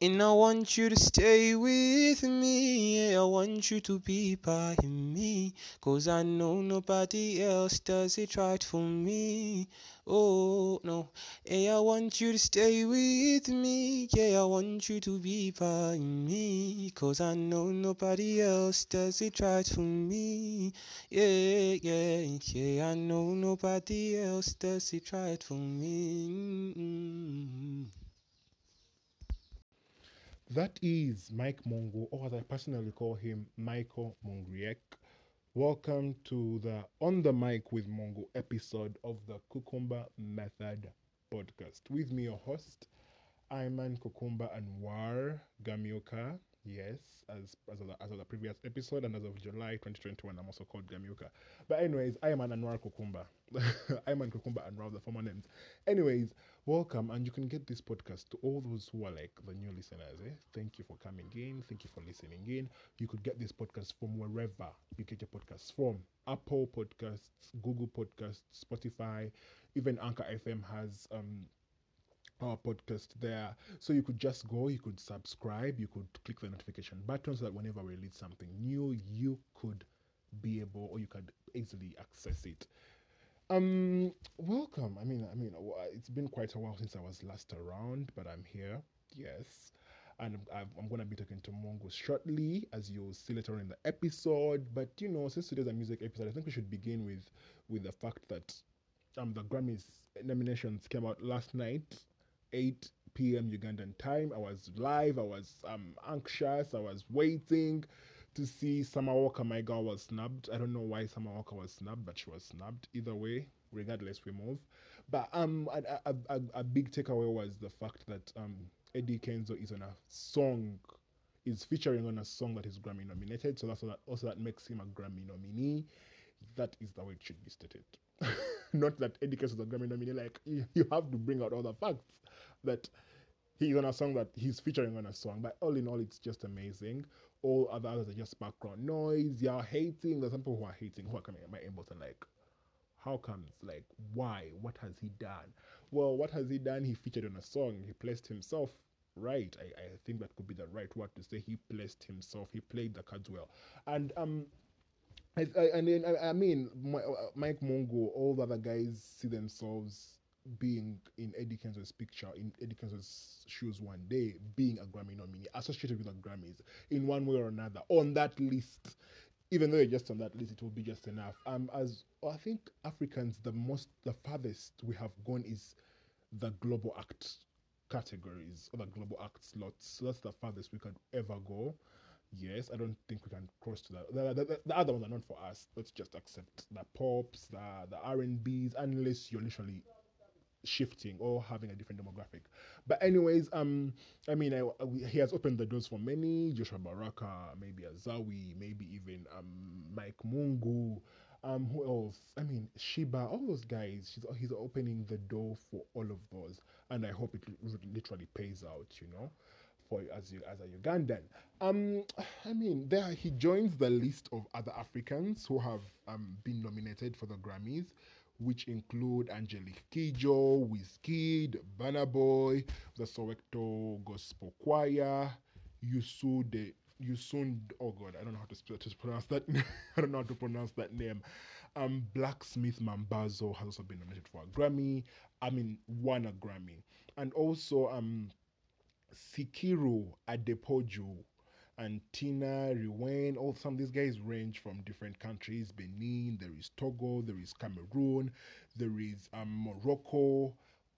And I want you to stay with me, I want you to be by me, 'cause I know nobody else does it right for me. Oh no, hey, I want you to stay with me, yeah, I want you to be by me, 'cause I know nobody else does it right for me. Yeah, yeah, yeah, I know nobody else does it right for me. Mm-hmm. That is Mike Mongo, or as I personally call him, Michael Mongriek. Welcome to the On the Mic with Mongo episode of the Kukumba Method podcast. With me, your host, Ayman Kukumba Anwar Gamioka. Yes, as of the previous episode, and as of July 2021, I'm also called Gamioka. But anyways, Ayman Anwar Kukumba. Ayman Kukumba Anwar, the former names. Anyways, welcome, and you can get this podcast to all those who are like the new listeners. Thank you for coming in. Thank you for listening in. You could get this podcast from wherever you get your podcasts from. Apple Podcasts, Google Podcasts, Spotify, even Anchor FM has our podcast there. So you could just go, you could subscribe, you could click the notification button so that whenever we release something new, you could be able, or you could easily access it. Welcome. I mean, it's been quite a while since I was last around, but I'm here. Yes. And I'm going to be talking to Mongo shortly, as you'll see later in the episode. But, you know, since today's a music episode, I think we should begin with the fact that the Grammys nominations came out last night. 8 p.m. Ugandan time. I was live. I was anxious. I was waiting to see Samawaka. My girl was snubbed. I don't know why Samawaka was snubbed, but she was snubbed. Either way, regardless, we move. But a big takeaway was the fact that Eddie Kenzo is featuring on a song that is Grammy nominated. So that's also that makes him a Grammy nominee. That is the way it should be stated. Not that Eddie Kenzo is a Grammy nominee. Like you have to bring out all the facts. That he's on a song, that he's featuring on a song, but all in all, it's just amazing. All others are just background noise. You're hating. There's some people who are hating, who are coming at my inbox and like, how comes? Like, why? What has he done? Well, what has he done? He featured on a song. He placed himself right. I think that could be the right word to say. He placed himself. He played the cards well. And Mike Mongo, all the other guys see themselves being in Eddie Kenzo's picture, in Eddie Kenzo's shoes one day, being a Grammy nominee, associated with the Grammys in one way or another, on that list. Even though you're just on that list, it will be just enough. As I think Africans, the farthest we have gone is the global act categories, or the global act slots. So that's the farthest we could ever go. Yes, I don't think we can cross to that. The other ones are not for us. Let's just accept the pops, the R&Bs, unless you're literally shifting or having a different demographic. But anyways, he has opened the doors for many. Joshua Baraka, maybe Azawi, maybe even Mike Mungu, who else? Shiba, all those guys. He's opening the door for all of those, and I hope it literally pays out, for as a Ugandan. There he joins the list of other Africans who have been nominated for the Grammys, which include Angelique Kidjo, Wizkid, Burna Boy, the Soweto Gospel Choir, I don't know how to pronounce that. I don't know how to pronounce that name. Blacksmith Mambazo has also been nominated for a Grammy. Won a Grammy, and also Sikiru Adepoju and Tina Riwen. All some of these guys range from different countries. Benin, there is Togo, there is Cameroon, there is Morocco,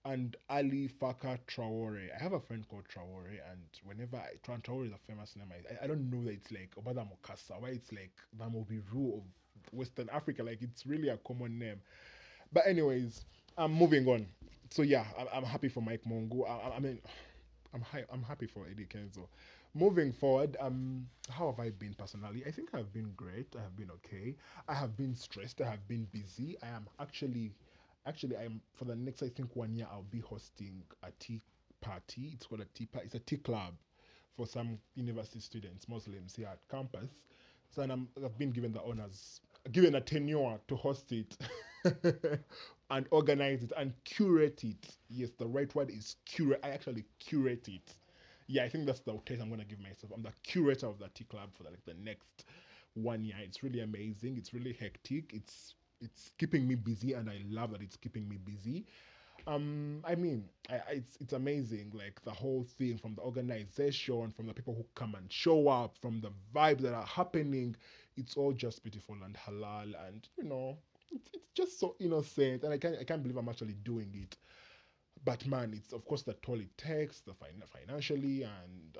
and Ali Faka Traore. I have a friend called Traore, and whenever Traore is a famous name, I don't know that it's like Obada Mokasa, why it's like the Mobiru of Western Africa. Like, it's really a common name. But anyways, I'm moving on. So yeah, I'm happy for Mike Mongo. I'm happy for Eddie Kenzo. Moving forward, how have I been personally? I think I've been great. I have been okay. I have been stressed. I have been busy. I am actually, for the next, I think, 1 year, I'll be hosting a tea party. It's called a tea party. It's a tea club for some university students, Muslims here at campus. So I've been given the honors, given a tenure to host it. and organize it and curate it. Yes, the right word is curate. I actually curate it. Yeah, I think that's the taste I'm going to give myself. I'm the curator of the tea club for the next 1 year. It's really amazing. It's really hectic. It's keeping me busy, and I love that it's keeping me busy. I mean, it's amazing, like the whole thing, from the organization, from the people who come and show up, from the vibes that are happening. It's all just beautiful and halal, and you know, it's just so innocent, and I can't believe I'm actually doing it. But man, it's of course the toll it takes, the financially and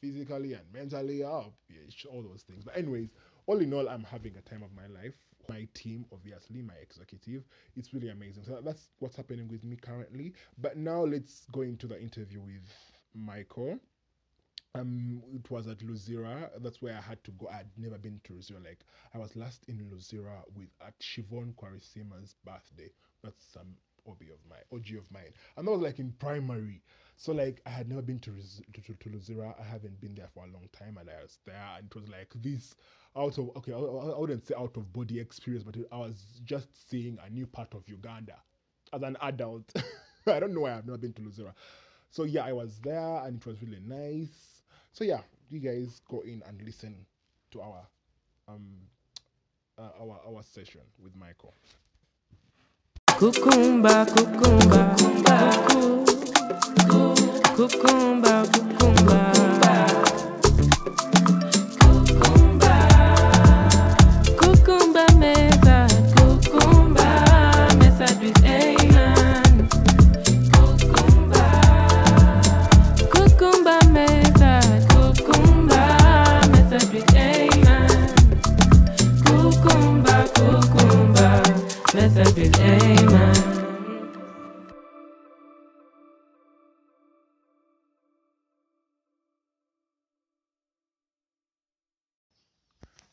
physically and mentally, all those things. But anyways, all in all, I'm having a time of my life. My team, obviously, my executive, it's really amazing. So that's what's happening with me currently. But now let's go into the interview with Michael. It was at Luzira. That's where I had to go. I'd never been to Luzira. Like, I was last in Luzira at Shivon Kwarisima's birthday. That's some OG of mine, and that was like in primary. So like, I had never been to Luzira. I haven't been there for a long time, and I was there, and it was like this I wouldn't say out of body experience, but I was just seeing a new part of Uganda as an adult. I don't know why I've never been to Luzira. So yeah, I was there, and it was really nice. So yeah, you guys go in and listen to our session with Michael. Kukumba, kukumba, kukumba, kukumba.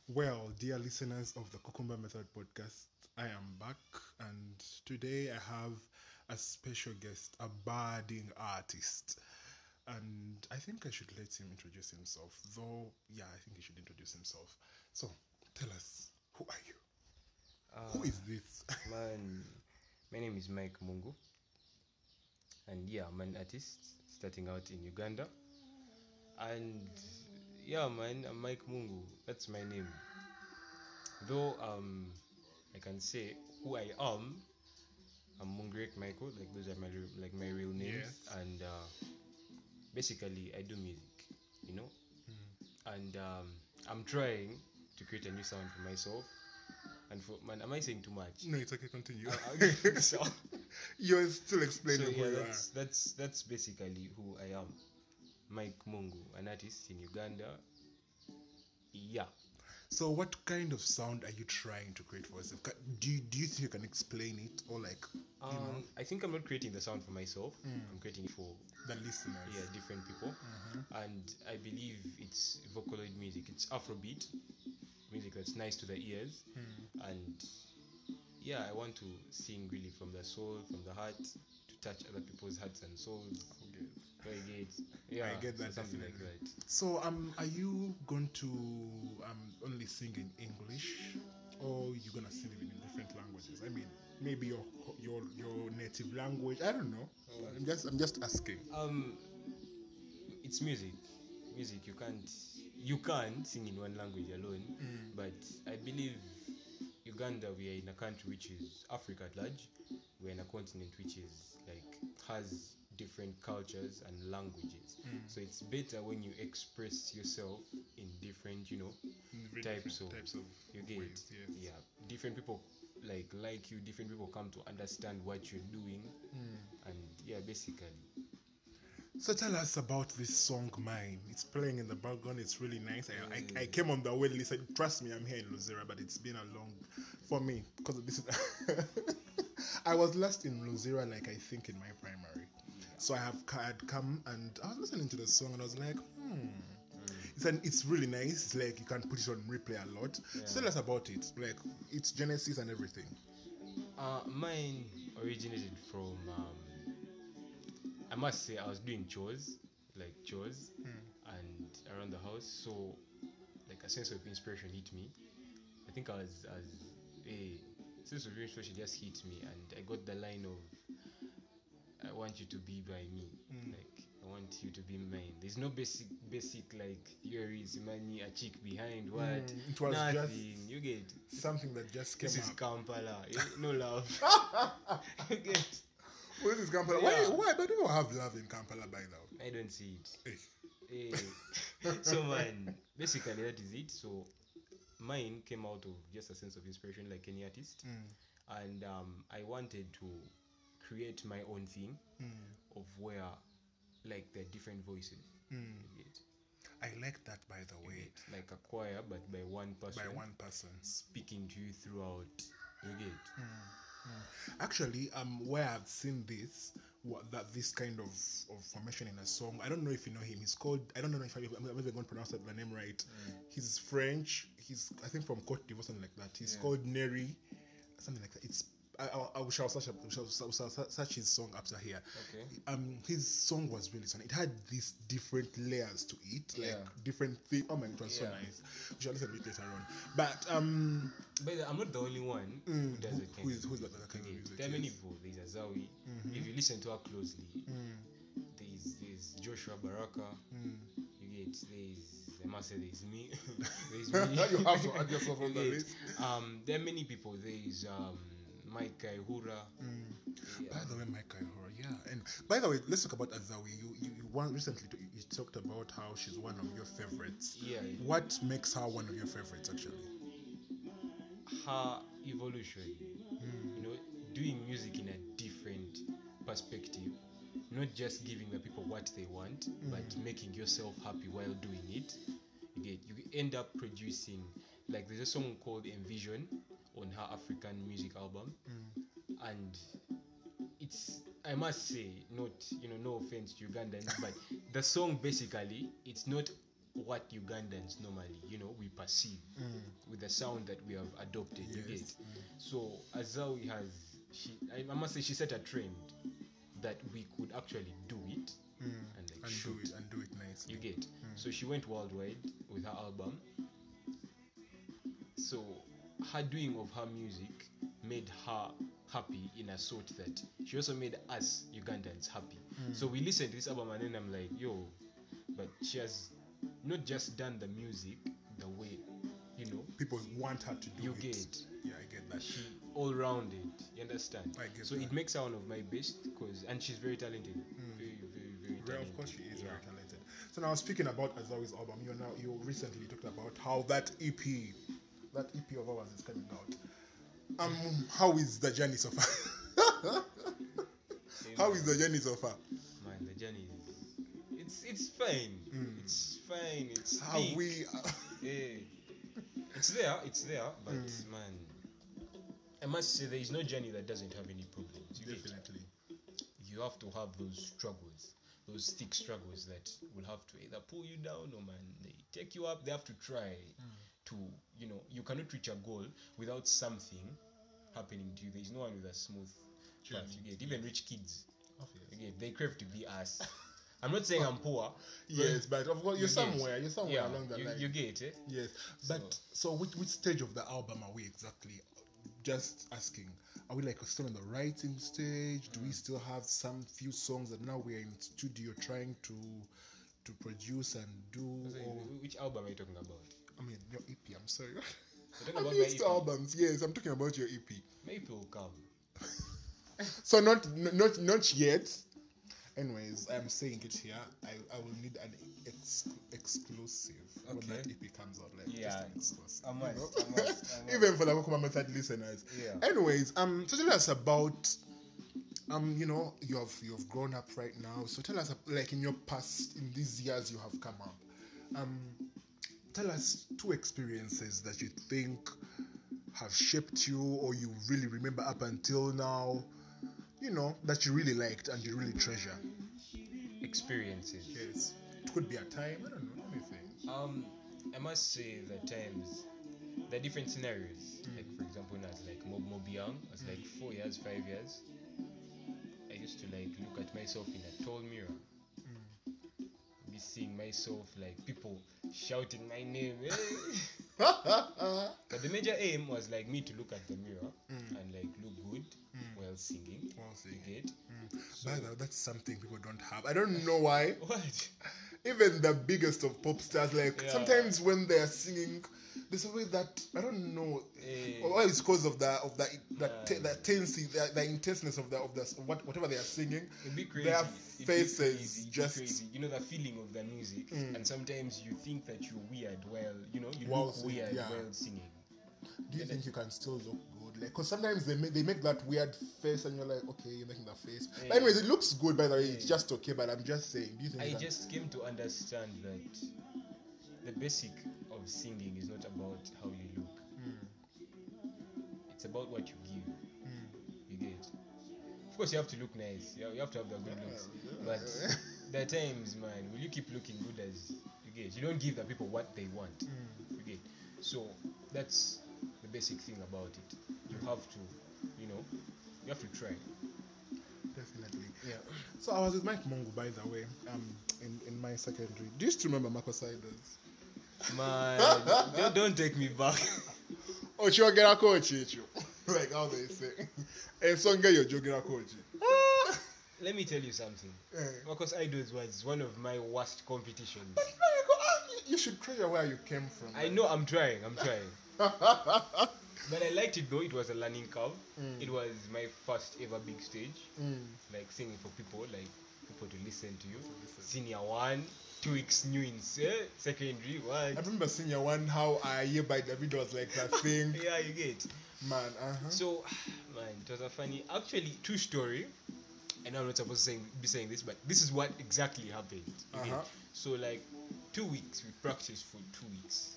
Well, dear listeners of the Kukumba Method podcast, I am back, and today I have a special guest, a budding artist, and I think I should let him introduce himself, though. Yeah, I think he should introduce himself. So, tell us, who are you? Who is this? Man, my name is Mike Mungu, and yeah, I'm an artist starting out in Uganda, and yeah, man, I'm Mike Mungu. That's my name. Though, I can say who I am. I'm Mongriek Michael. Like, those are my real names. Yes. And basically, I do music, you know. Mm. And I'm trying to create a new sound for myself. And for man, am I saying too much? No, it's okay. Continue. So you're still explaining who you are. That's basically who I am. Mike Mungu, an artist in Uganda. Yeah. So what kind of sound are you trying to create for yourself? Do you think you can explain it, or like? I think I'm not creating the sound for myself. Mm. I'm creating it for the listeners. Yeah, different people. Mm-hmm. And I believe it's Vocaloid music. It's Afrobeat music that's nice to the ears. Mm. And yeah, I want to sing really from the soul, from the heart, to touch other people's hearts and souls. Okay. I get that, something definitely. Like that. So, are you going to only sing in English, or you're gonna sing in different languages? I mean, maybe your native language. I don't know. Oh. I'm just asking. It's music. Music. You can't sing in one language alone. Mm. But I believe Uganda, we are in a country which is Africa at large. We're in a continent which is has different cultures and languages. Mm. So it's better when you express yourself in different, types of you get ways, yes. Yeah. Different people like you, different people come to understand what you're doing. Mm. And yeah, basically. So tell us about this song, Mine. It's playing in the background. It's really nice. I came on the wait list. Trust me, I'm here in Luzira, but it's been a long for me because this is I was last in Luzira, I think in my primary. So I'd come and I was listening to the song and I was like, it's really nice. It's like you can put it on replay a lot. Yeah. So tell us about it, like its genesis and everything. Mine originated from, I must say I was doing chores, and around the house. So a sense of inspiration hit me. I think I was since we finished, she just hit me, and I got the line of, I want you to be by me, like I want you to be mine. There's no basic like theories, money, a chick behind what. It was nothing. Just you get something that just came. This is Kampala, no love. You get. What is Kampala? Yeah. Why do you have love in Kampala by now? I don't see it. Hey. So man, basically that is it. So mine came out of just a sense of inspiration, like any artist, and I wanted to create my own thing of where, like, the different voices. I like that, by the way. Like a choir, but by one person. By one person. Speaking to you throughout. You get. Actually, where I've seen this, this kind of formation in a song. I don't know if you know him. He's called. I don't know if I'm even going to pronounce the name right. He's French. He's I think from Cote d'Ivoire, something like that. He's called Neri, something like that. It's. I shall search his song after here. Okay. His song was really fun. It had these different layers to it, like different things. Oh my, it was so nice. We shall listen to it later on. But I'm not the only one who does it. Who's that kind of music? There are many people. There's Azawi. If you listen to her closely, there's Joshua Baraka. You get I must say there's me. There's me. You have to add yourself on the list. There are many people. There's Mike Kaihura. By the way, Mike Kaihura, and by the way, let's talk about Azawi. You recently talked about how she's one of your favorites. What makes her one of your favorites, actually? Her evolution, you know, doing music in a different perspective, not just giving the people what they want, but making yourself happy while doing it. You end up producing, like, there's a song called Envision on her African music album, and it's, I must say, not, you know, no offense to Ugandans, but the song basically, it's not what Ugandans normally, you know, we perceive with the sound that we have adopted. Yes. You get. So Azawi has, I must say, she set a trend that we could actually do it and do it nicely. You get. So she went worldwide with her album. So her doing of her music made her happy in a sort that she also made us Ugandans happy. So we listened to this album and then I'm like, yo, but she has not just done the music the way, you know, people want her to do it. You get. Yeah, I get that. She all rounded. You understand? I get so that. It makes her one of my best and she's very talented. Very talented. Well, of course she is very talented. So now, speaking about Azawi's album, you recently talked about how that EP of ours is coming out. How is the journey so far? How is the journey so far? Man, the journey is it's fine. It's fine. It's how thick. It's there. But man, I must say there is no journey that doesn't have any problems. Definitely, you have to have those struggles. Those thick struggles that will have to either pull you down or, man, they take you up. They have to try to, you know, you cannot reach a goal without something happening to you. There is no one with a smooth path. You get. Even rich kids, you get, they crave to be us. I'm not saying I'm poor. Yes, but of course you're somewhere along the line. You get it. Yes, but so which stage of the album are we exactly? Just asking, are we like still on the writing stage? Do we still have some few songs that now we're in studio trying to produce and do? So which album are you talking about? I mean, your EP. I'm sorry. About EP? Albums. Yes, I'm talking about your EP. Maybe it will come. So not yet. Anyways, I'm saying it here. I will need an exclusive when that EP comes out. Like, just an exclusive. I must. Even for the Kukumba Method listeners. Yeah. Anyways, so tell us about, you know, you've grown up right now. So tell us, like, in your past, in these years you have come up. Tell us two experiences that you think have shaped you, or you really remember up until now, you know, that you really liked and you really treasure. Experiences. Yes. It could be a time, I don't know, anything. I must say that times, there are different scenarios. Like, for example, when I was like mob young, I was like 4 years, 5 years, I used to like look at myself in a tall mirror. Be seeing myself, like, people shouting my name. But the major aim was like me to look at the mirror and while singing. So, that's something people don't have. I don't know why. What? Even the biggest of pop stars, sometimes when they are singing, there's a way that I don't know. Or it's because of the intenseness of whatever they are singing. Their faces just. You know the feeling of the music, and sometimes you think that you're weird. While singing. Do you think you can still look good? Because sometimes they make that weird face, and you're like, okay, you're making that face. Yeah. But anyways, it looks good, by the way. Yeah. It's just okay, but I'm just saying. Do you think I just came to understand that the basic of singing is not about how you look. It's about what you give. You get. Of course, you have to look nice. You have to have the good looks. Yeah. But there are times, man, will you keep looking good as you get? You don't give the people what they want. You get. So that's the basic thing about it. You have to, you have to try. Definitely. Yeah. So I was with Mike Mungu, by the way, in my secondary. Do you still remember Marco Siders? Man, don't take me back. Like how they say. Let me tell you something. Marco Siders was one of my worst competitions. But you should treasure where you came from. I know, I'm trying. But I liked it though. It was a learning curve. It was my first ever big stage. Singing for people, people to listen to you. Senior 1, 2 weeks new in secondary 1. I remember senior 1, how I hear by David was like that thing. Yeah, you get. Man, So, man, it was a funny, actually true story. I know I'm not supposed to be saying this, but this is what exactly happened. So 2 weeks, we practiced for 2 weeks.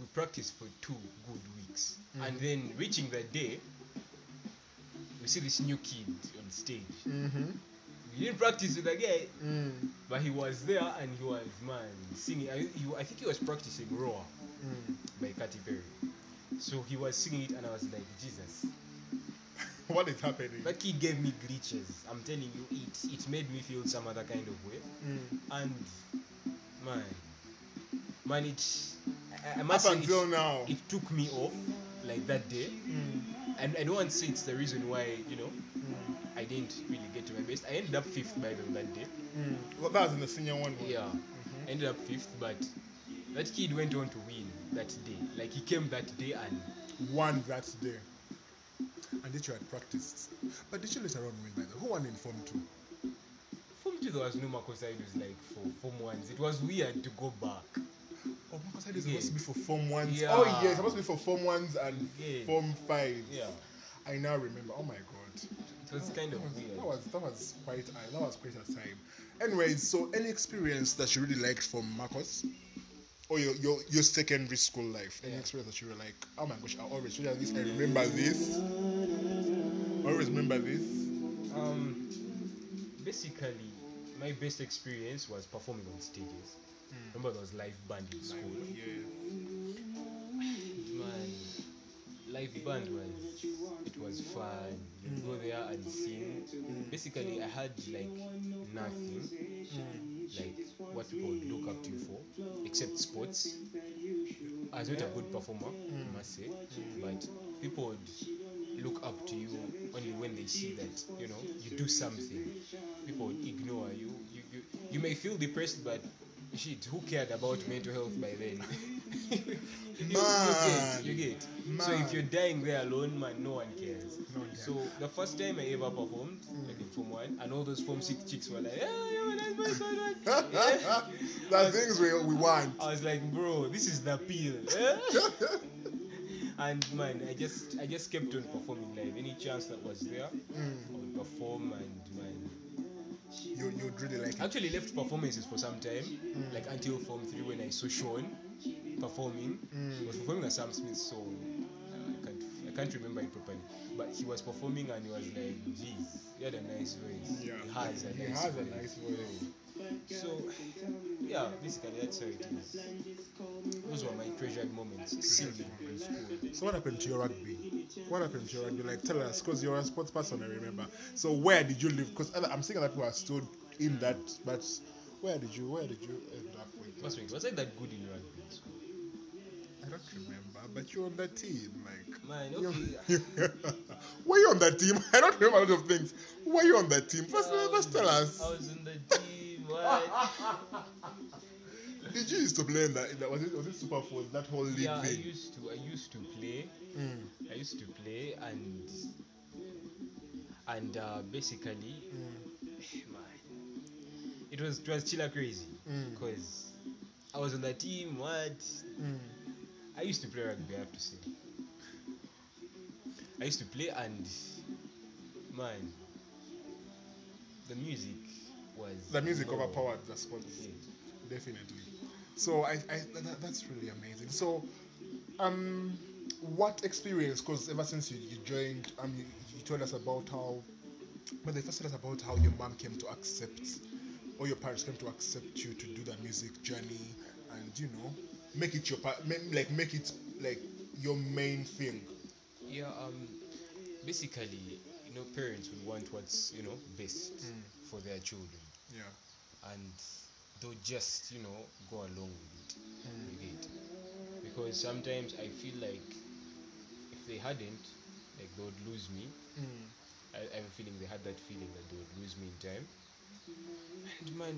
We practiced for 2 good weeks. And then reaching that day, we see this new kid on stage. We didn't practice with the guy, but he was there and he was, singing. I think he was practicing Roar by Katy Perry. So he was singing it and I was like, Jesus. What is happening? That kid gave me glitches. I'm telling you, it made me feel some other kind of way. And man, it. I must up say until now, it took me off that day. And I don't want to say it's the reason why I didn't really get to my best. I ended up 5th by the that day. Well, that was in the senior one. Yeah, ended up 5th, but that kid went on to win that day. He came that day and won that day. And that you had practiced. But did you later on win by the who won in Form 2? Form 2 there was no Marco Siders for Form 1s. It was weird to go back. Oh, Marco Siders was supposed to be for Form 1s. Yeah. Oh yeah, it's supposed to be for Form 1s and Form 5s. Yeah. I now remember. Oh my god. It was kind of weird. That was quite a time. Anyways, so any experience that you really liked from Marcos? Or your secondary school life, any experience that you were like, oh my gosh, I always remember this. Basically, my best experience was performing on stages. Remember there was live band in school? Yeah. Man, live band was fun. You go there and sing. Basically, I had nothing. What people would look up to you for, except sports. I was not a good performer, I must say, but people would look up to you only when they see that you do something. People would ignore you. You may feel depressed, but shit, who cared about mental health by then? You get. Man. So if you're dying there alone, man, no one cares. So the first time I ever performed, in Form 1, and all those Form 6 chicks were like, that's my son. The things we want. I was like, bro, this is the pill. And man, I just kept on performing live. Any chance that was there, I would perform and man. You'd really like it. Actually left performances for some time, until Form 3 when I saw Sean performing. He was performing a Sam Smith song. I can't remember it properly, but he was performing and he was like, geez, he had a nice voice. Yeah. He has a nice voice. So, yeah, basically that's how it is. Those were my treasured moments, singing in school. So what happened to your rugby? Tell us, because you're a sports person, I remember. So where did you live? Because I'm seeing that people are still in that, but where did you end up with? It was that good in rugby in school? I don't remember, but you're on that team, like. Man, okay. Were you on that team? I don't remember a lot of things. Were you on that team? First tell us. I was on the team. What? Did you used to play in that? Was it Super Force, that whole league thing? Yeah, I used to play. Mm. I used to play, and basically, man, it was chilla crazy, because I was on that team. What? Mm. I used to play rugby, I have to say. I used to play, and man, the music overpowered the sports. Yeah. Definitely. So that's really amazing. So, what experience? Because ever since you joined, you told us about how your mom came to accept, or your parents came to accept you to do that music journey, and make it your make it your main thing. Yeah. Basically, parents would want what's best for their children. Yeah. And they'll just go along with it, because sometimes I feel like if they hadn't, like, they would lose me. I have a feeling they had that feeling that they would lose me in time, and man,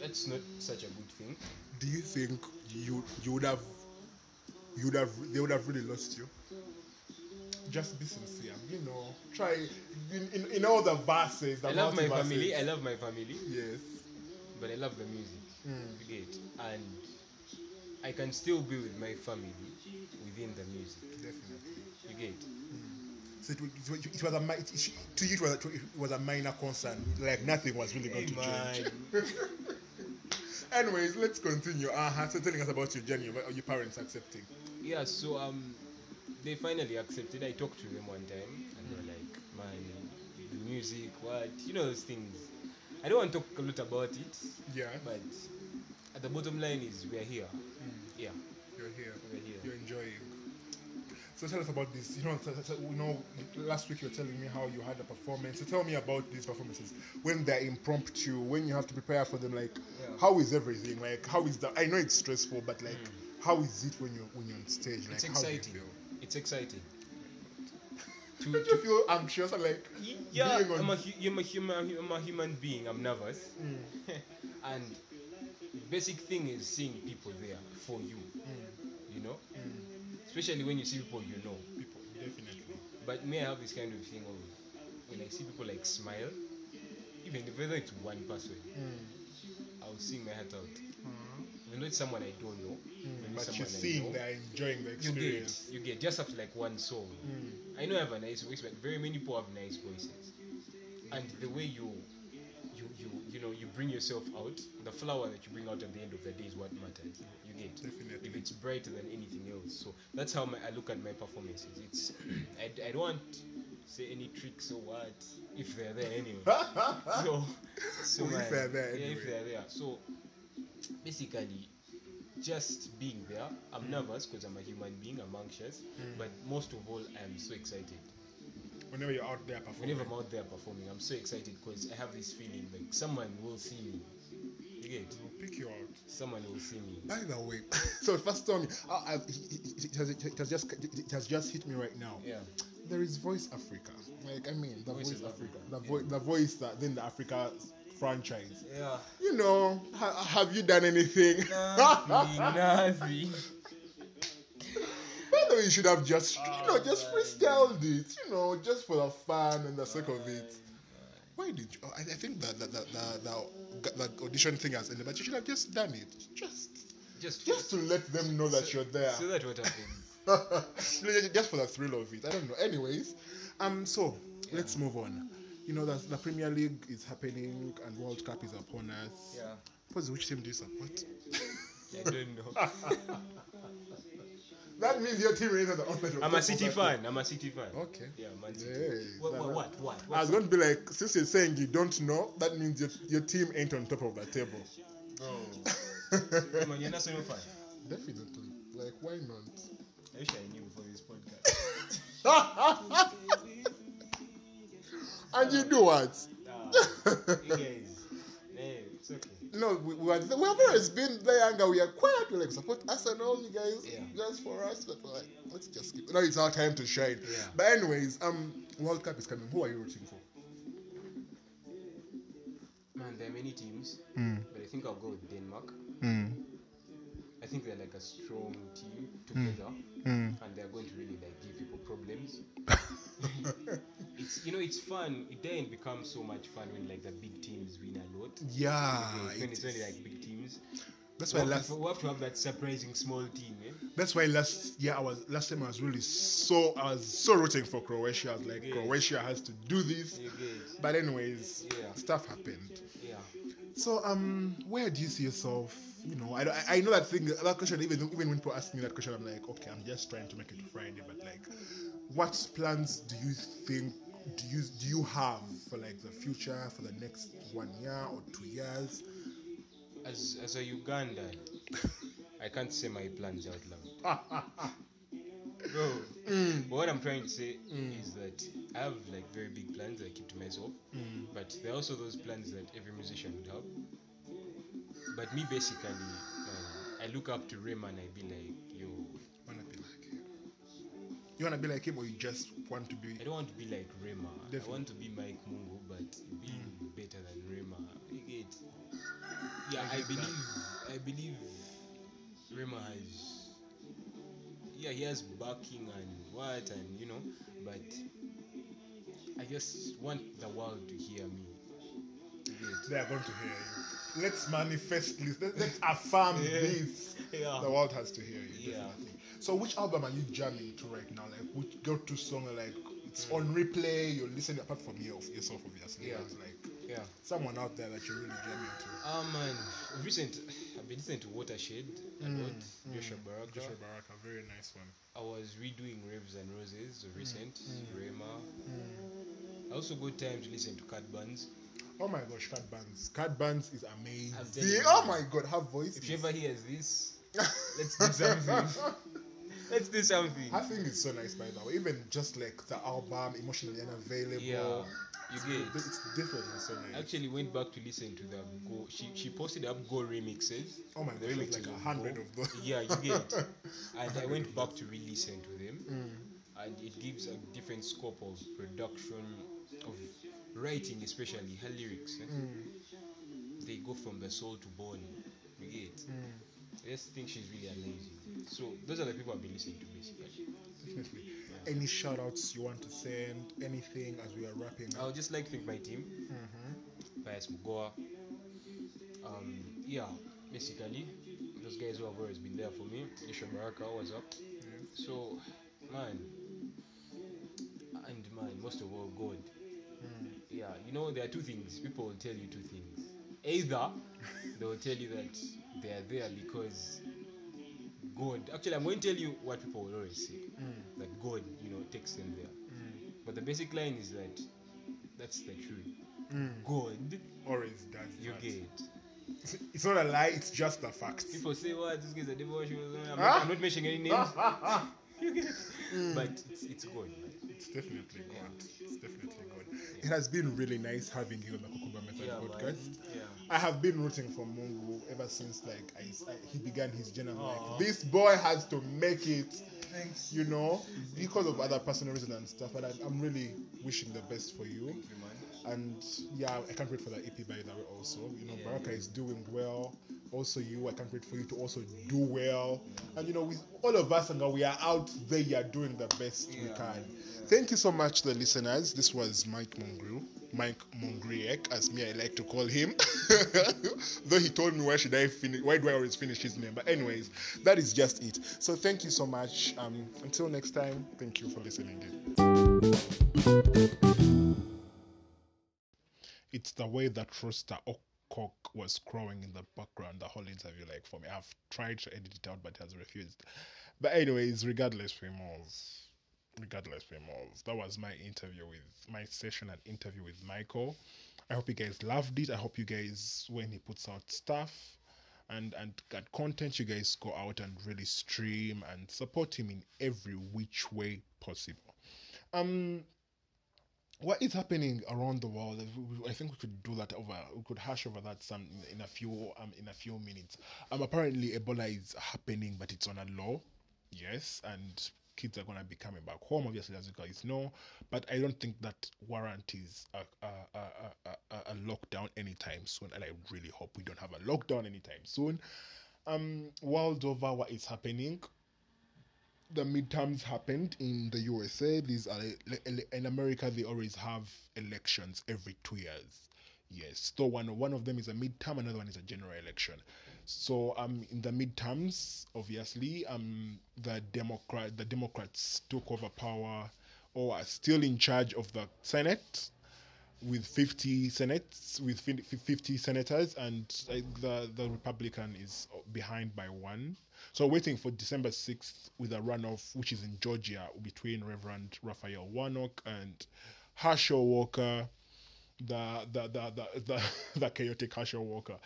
that's not such a good thing. Do you think they would have really lost you? Just be sincere, try in all the verses. I love my family. Yes. But I love the music, and I can still be with my family within the music. Definitely, you get. So it was a minor concern. Like nothing was really going to change. Anyways, let's continue. So telling us about your journey, about your parents accepting. Yeah. So they finally accepted. I talked to them one time, and they were like, "Man, the music, what? Those things." I don't want to talk a lot about it. Yeah. But at the bottom line is we are here. Yeah. You're here. We're here. You're enjoying. So tell us about this. Last week you were telling me how you had a performance. So tell me about these performances. When they're impromptu, when you have to prepare for them, like, how is everything? Like, how is that? I know it's stressful, but like, how is it when you're on stage? It's like, exciting. How do you feel? It's exciting. Don't you feel anxious? I'm a human being. I'm nervous, and basic thing is seeing people there for you. Especially when you see people People, definitely. But may I have this kind of thing of when I see people like smile, even if whether it's one person, I'll sing my heart out. Even though it's someone I don't know, but you're seeing they're enjoying the experience. You get just after like one song. I know I have a nice voice, but very many people have nice voices. And the way you bring yourself out, the flower that you bring out at the end of the day is what matters. You get. Definitely. If it's brighter than anything else. So that's how I look at my performances. It's I don't want to say any tricks or what, if they're there anyway. If they're there anyway. Yeah, if they're there. So basically, just being there, I'm nervous because I'm a human being, I'm anxious, but most of all, I'm so excited. Whenever I'm out there performing, I'm so excited because I have this feeling like someone will see me. You get? They'll pick you out. Someone will see me. By the way, so first tell me, it has just hit me right now. Yeah. There is Voice Africa. Like, I mean, the Voice Africa. The Voice that then the Africa franchise. Yeah. Have you done anything? Nothing. By the way, you should have just, just freestyled it, just for the fun and the sake of it. Why did you? I think that the audition thing has ended, but you should have just done it. Just to let them know that you're there. So that what happens. Just for the thrill of it. I don't know. Anyways, so let's move on. The Premier League is happening and World Cup is upon us. Yeah. Which team do you support? I don't know. That means your team is on the opposite. I'm a City fan. Okay. Yeah, Man City. Yes. What? I was going to be like, since you're saying you don't know, that means your team ain't on top of the table. Oh. Man, you're not so fan? Definitely. Like, why not? I wish I knew before this podcast. And you do what? Nah, you guys, Exactly. No, whoever has been there younger, we are quiet. We like support us and all you guys, yeah. Just for us. But like, let's just keep. No, it's our time to shine. Yeah. But anyways, World Cup is coming. Who are you rooting for? Man, there are many teams, but I think I'll go with Denmark. I think they're like a strong team together, and they're going to really like give people problems. It's, you know, it's fun. It doesn't become so much fun when like the big teams win a lot. Yeah, when it's only like big teams. That's why we have to have that surprising small team. Eh? That's why last time I was so rooting for Croatia. I was like, Croatia has to do this. But anyways, stuff happened. Yeah. So where do you see yourself? You know, I know that thing. That question, even when people ask me that question, I'm like, okay, I'm just trying to make it Friday. But like, what plans do you think? Do you have for like the future, for the next 1 year or 2 years? As a Ugandan, I can't say my plans out loud. Bro, but what I'm trying to say is that I have like very big plans that I keep to myself, but there are also those plans that every musician would have. But me basically, I look up to Rema and I be like, yo. Wanna be like him? You wanna be like him, or you just want to be? I don't want to be like Rema. Definitely. I want to be Mike Mungo, but being better than Rema. You get it? Yeah, I believe Rema has, he has backing and what and, you know, but I just want the world to hear me. They are going to hear you. Let's manifest this. Let's affirm this. Yeah. The world has to hear you. Yeah. Definitely. So which album are you jamming to right now? Like, which go-to song, like, it's on replay, you're listening, apart from yourself, obviously. Yeah. Yeah. Someone out there that you're really jamming to. Oh man, I've been listening to Watershed a lot. Joshua Baraka. Joshua Baraka, very nice one. I was redoing Raves and Roses of recent. Rema. I also got time to listen to Cat Bands. Oh my gosh, Cat Bands. Cat Bands is amazing. Oh my god, her voice. If she ever hears this, let's do something. Let's do something. I think it's so nice, by the way. Even just like the album, emotionally unavailable. Yeah. You get it. It's different in so many. I actually went back to listen to the Go. She posted up Go remixes. Oh my god, like 100 of those. Yeah, you get it. And I went back to re-listen to them. And it gives a different scope of production, of writing, especially her lyrics. They go from the soul to bone. You get it. I just think she's really amazing. So those are the people I've been listening to basically. Definitely. Any shout outs you want to send? Anything as we are wrapping up? I would just like to thank my team. Bias Mugoa. Basically, those guys who have always been there for me. Isha Baraka, what's up? So, man, most of all, God. Yeah, you know, there are two things. People will tell you two things. Either they will tell you that they are there because God. Actually, I'm going to tell you what people will always say. That God, you know, takes them there. But the basic line is that that's the truth. God always does you that. You get it. It's not a lie, it's just a fact. People say, what, this guy's a devotion. I'm not mentioning any names. You get it. But it's God. It's definitely God. Yeah. It's definitely God. Yeah. It has been really nice having you on the Kukumba Method podcast. Yeah. I have been rooting for Mungu ever since like he began his journey. Like, this boy has to make it. Thanks. You know, because of other personal reasons and stuff, but I'm really wishing the best for you. Thank you, man. And I can't wait for that EP by the way. Also, you know, Baraka is doing well. Also, I can't wait for you to also do well. And you know, with all of us, and we are out there, you are doing the best we can. Thank you so much, the listeners. This was Mike Mongriek, as me I like to call him. Though he told me why do I always finish his name? But anyways, that is just it. So thank you so much. Until next time, thank you for listening. It's the way that Rooster Cock was crowing in the background the whole interview, like, for me. I've tried to edit it out, but it has refused. But anyways, regardless, we move. That was my session and interview with Michael. I hope you guys loved it. I hope you guys, when he puts out stuff and got content, you guys go out and really stream and support him in every which way possible. what is happening around the world. I think we could do that over. We could hash over that some in a few minutes. Apparently Ebola is happening, but it's on a low. Yes, and kids are gonna be coming back home, obviously, as you guys know. But I don't think that warranties a lockdown anytime soon, and I really hope we don't have a lockdown anytime soon. World over, what is happening? The midterms happened in the USA. These are in America. They always have elections every 2 years. Yes, so one of them is a midterm, another one is a general election. So in the midterms, obviously, the Democrats took over power, or are still in charge of the Senate, with 50 senators, and the Republican is behind by one. So waiting for December 6th with a runoff, which is in Georgia, between Reverend Raphael Warnock and Herschel Walker, the chaotic Herschel Walker.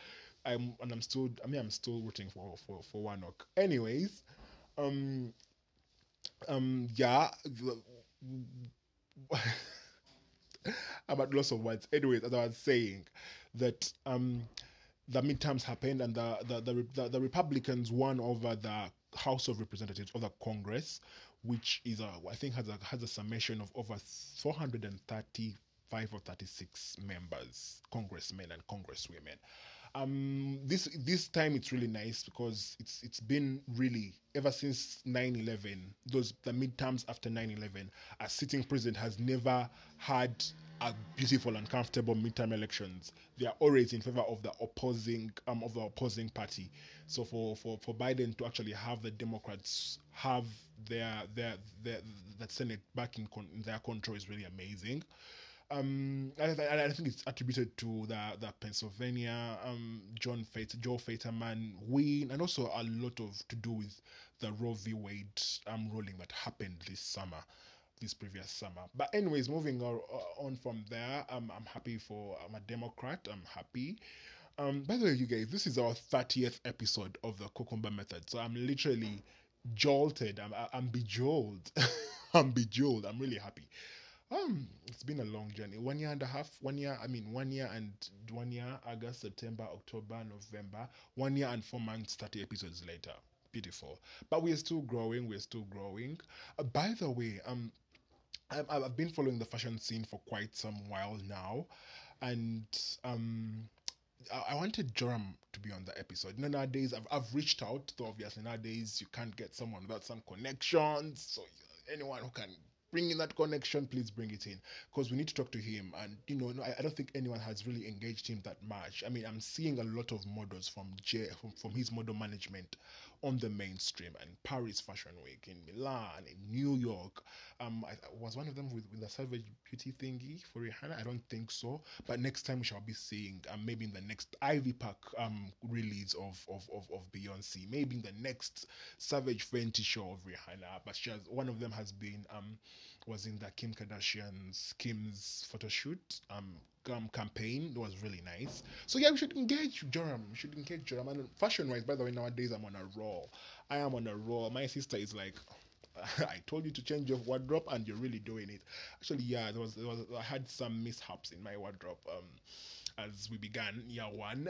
I'm still rooting for Warnock. Anyways, yeah. About lots of words. Anyways, as I was saying, that the midterms happened, and the Republicans won over the House of Representatives, or the Congress, which is I think has a summation of over 435 or 36 members, congressmen and congresswomen. This time it's really nice, because it's been really ever since 9/11. The midterms after 9/11, a sitting president has never had a beautiful and comfortable midterm elections. They are always in favor of the opposing party. So for Biden to actually have the Democrats have the Senate back in their control is really amazing. I think it's attributed to the Pennsylvania Joe Fetterman win, and also a lot of to do with the Roe v. Wade ruling that happened this previous summer. But anyways, moving on from there, I'm happy for I'm a Democrat. I'm happy. By the way, you guys, this is our 30th episode of the Kukumba Method, so I'm literally jolted. I'm bejeweled. I'm bejeweled. I'm really happy. It's been a long journey. 1 year and a half, August, September, October, November, 1 year and 4 months, 30 episodes later. Beautiful. But we're still growing. By the way, I've been following the fashion scene for quite some while now, and I wanted Joram to be on the episode. You know, nowadays I've reached out, though obviously nowadays you can't get someone without some connections, so anyone who can bring in that connection, please bring it in, because we need to talk to him. And you know, I don't think anyone has really engaged him that much. I mean, I'm seeing a lot of models from his model management on the mainstream, and Paris Fashion Week, in Milan, in New York. I was one of them with the Savage Beauty thingy for Rihanna. I don't think so, but next time we shall be seeing, maybe in the next Ivy Park release of Beyonce, maybe in the next Savage Fenty show of Rihanna. But one of them has been was in the Kim Kardashian's Kim's photo shoot campaign. It was really nice. So yeah, we should engage Joram. And fashion wise, by the way, nowadays I'm on a roll. My sister is like, I told you to change your wardrobe and you're really doing it. Actually, yeah, I had some mishaps in my wardrobe as we began year one.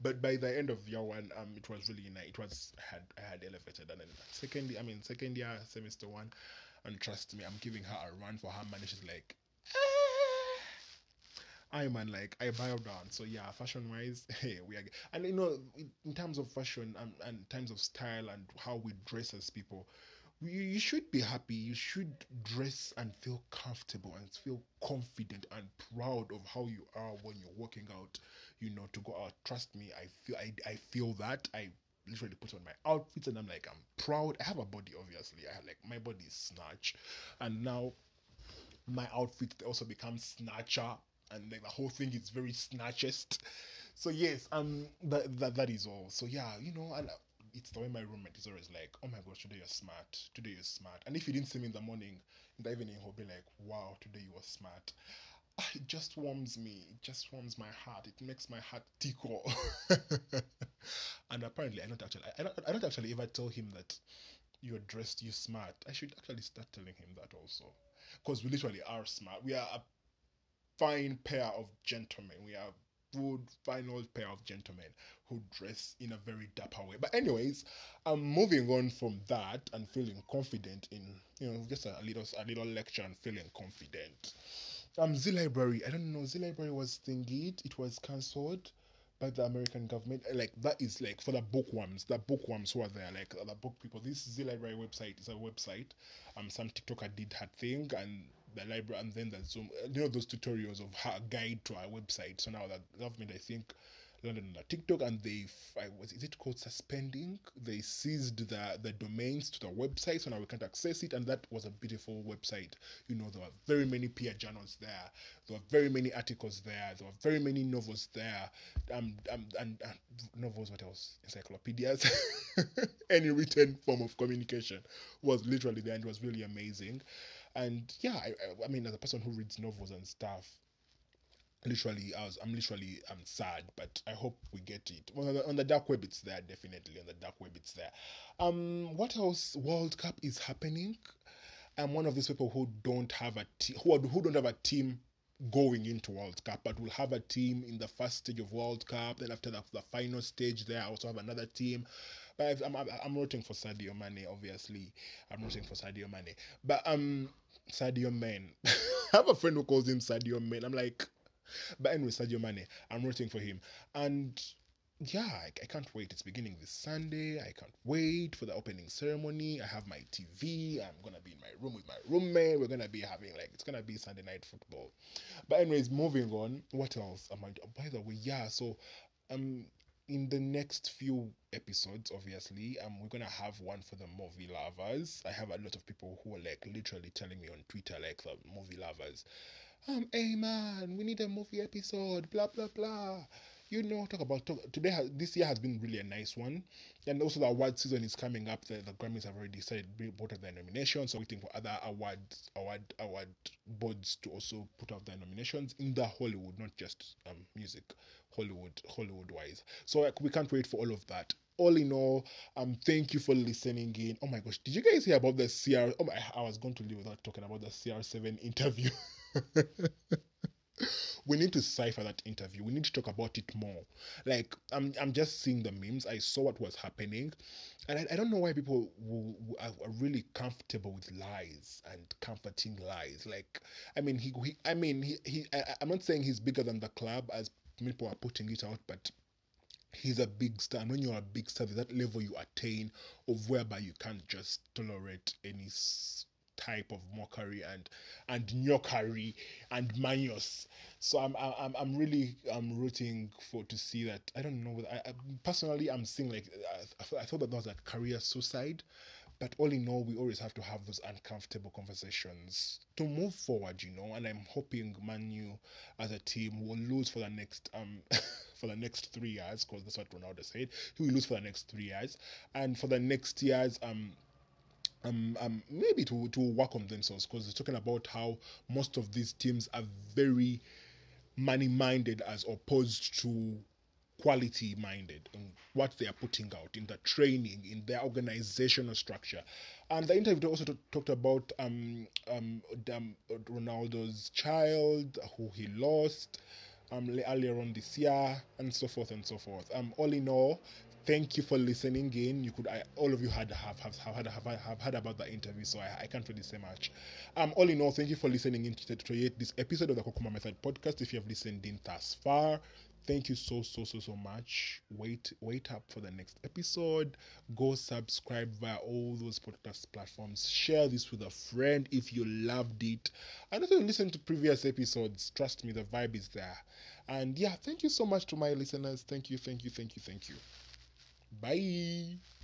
But by the end of year one, it was really nice. I had elevated. And then second year, semester one, and trust me, I'm giving her a run for her money. She's like, I bow down. So yeah, fashion wise, hey, we are, and you know, in terms of fashion and times of style and how we dress as people, you should be happy. You should dress and feel comfortable and feel confident and proud of how you are when you're walking out, you know, to go out. Trust me, I feel that. I literally put on my outfits and I'm like, I'm proud. I have a body, obviously. My body is snatch, and now my outfit also becomes snatcher, and like the whole thing is very snatchest. So yes, that is all. So yeah, you know, and it's the way my roommate is always like, oh my gosh, today you're smart. And if you didn't see me in the morning, in the evening, he'll be like, wow, today you were smart. It just warms me. It just warms my heart. It makes my heart tickle. And apparently I don't actually ever tell him that you're smart. I should actually start telling him that also. because we literally are smart. We are a fine pair of gentlemen. We are good, fine old pair of gentlemen who dress in a very dapper way. But anyways, I'm moving on from that and feeling confident in, you know, just a little lecture and feeling confident. Z Library, I don't know, Z Library was thingied, it was cancelled by the American government. Like, that is like for the bookworms who are there, like the book people. This Z Library website is a website. Some TikToker did her thing, and the library, and then the Zoom, you know, those tutorials of her guide to our website. So now the government, I think, landed on the TikTok, and suspending? They seized the domains to the website, so now we can't access it. And that was a beautiful website. You know, there were very many peer journals there. There were very many articles there. There were very many novels there. And novels, what else? Encyclopedias. Any written form of communication was literally there, and it was really amazing. And yeah, I mean, as a person who reads novels and stuff, I'm sad, but I hope we get it. On the dark web, it's there, definitely. On the dark web, it's there. What else? World Cup is happening. I'm one of these people who don't have a team going into World Cup, but we'll have a team in the first stage of World Cup. Then after the final stage, there I also have another team. But I'm rooting for Sadio Mané, obviously. I'm rooting for Sadio Mané, but Sadio Man. I have a friend who calls him Sadio Man. I'm like. But anyway, Sadio Mane, I'm rooting for him. And yeah, I can't wait. It's beginning this Sunday. I can't wait for the opening ceremony. I have my TV. I'm going to be in my room with my roommate. We're going to be having, like, it's going to be Sunday night football. But anyways, moving on. What else? By the way, yeah, so in the next few episodes, obviously, we're going to have one for the movie lovers. I have a lot of people who are, like, literally telling me on Twitter, like, the movie lovers, hey man, we need a movie episode, blah blah blah. You know, this year has been really a nice one, and also the award season is coming up. The Grammys have already decided both of their nominations, so waiting for other award boards to also put out their nominations in the Hollywood, not just music, Hollywood wise. So like, we can't wait for all of that. All in all, thank you for listening in. Oh my gosh, did you guys hear about the CR? Oh my, I was going to leave without talking about the CR7 interview. We need to cipher that interview. We need to talk about it more. Like, I'm just seeing the memes. I saw what was happening, and I don't know why people are really comfortable with lies and comforting lies. Like, I mean, I'm not saying he's bigger than the club as people are putting it out, but he's a big star, and when you're a big star, there's that level you attain of whereby you can't just tolerate any type of mockery and gnockery and manios. So I'm really rooting to see that. I don't know. I personally, I'm seeing, like, I thought that was a career suicide, but all in all, we always have to have those uncomfortable conversations to move forward, you know. And I'm hoping Manu as a team will lose for the next for the next 3 years, because that's what Ronaldo said. He will lose for the next 3 years, and for the next years, maybe to work on themselves, because they're talking about how most of these teams are very money-minded as opposed to quality-minded in what they are putting out, in the training, in their organizational structure. And the interview also talked about Ronaldo's child, who he lost earlier on this year, and so forth and so forth. All in all, thank you for listening in. You could, all of you have had about the interview, so I can't really say much. All in all, thank you for listening in to this episode of the Kukumba Method podcast. If you have listened in thus far, thank you so much. Wait up for the next episode. Go subscribe via all those podcast platforms. Share this with a friend if you loved it. And also listen to previous episodes. Trust me, the vibe is there. And yeah, thank you so much to my listeners. Thank you. Bye.